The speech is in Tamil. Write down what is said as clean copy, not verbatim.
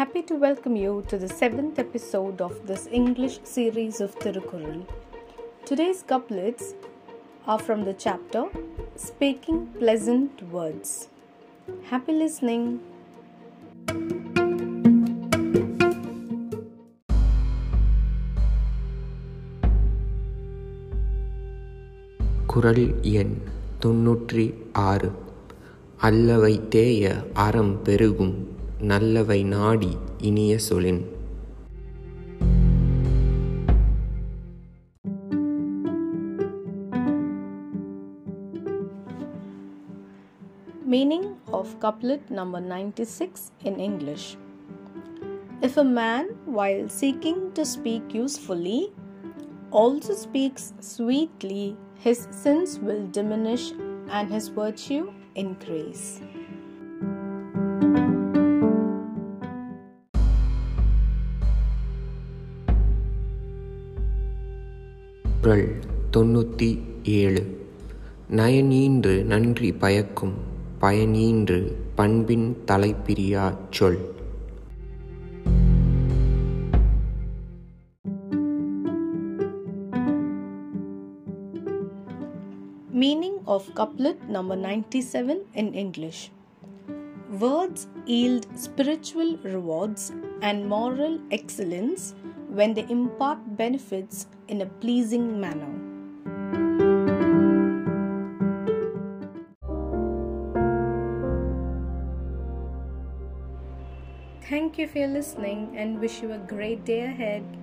happy to welcome you to the 7th episode of this English series of Thirukkural. Today's couplets are from the chapter Speaking Pleasant Words. Happy listening! குரல் எண் 96. அல்லவை தேய அறம் பெருகும், நல்லவை நாடி இனிய சொலின். Meaning of couplet number 96 in English. If a man, while seeking to speak usefully, also speaks sweetly, his sins will diminish and his virtue increase. குரல் 97. நயனீன்று நன்றி பயக்கும், பயனீன்று பண்பின் தலைப்பிரியா சொல். Meaning of couplet number 97 in English. Words yield spiritual rewards and moral excellence when they impart benefits in a pleasing manner. Thank you for listening and wish you a great day ahead.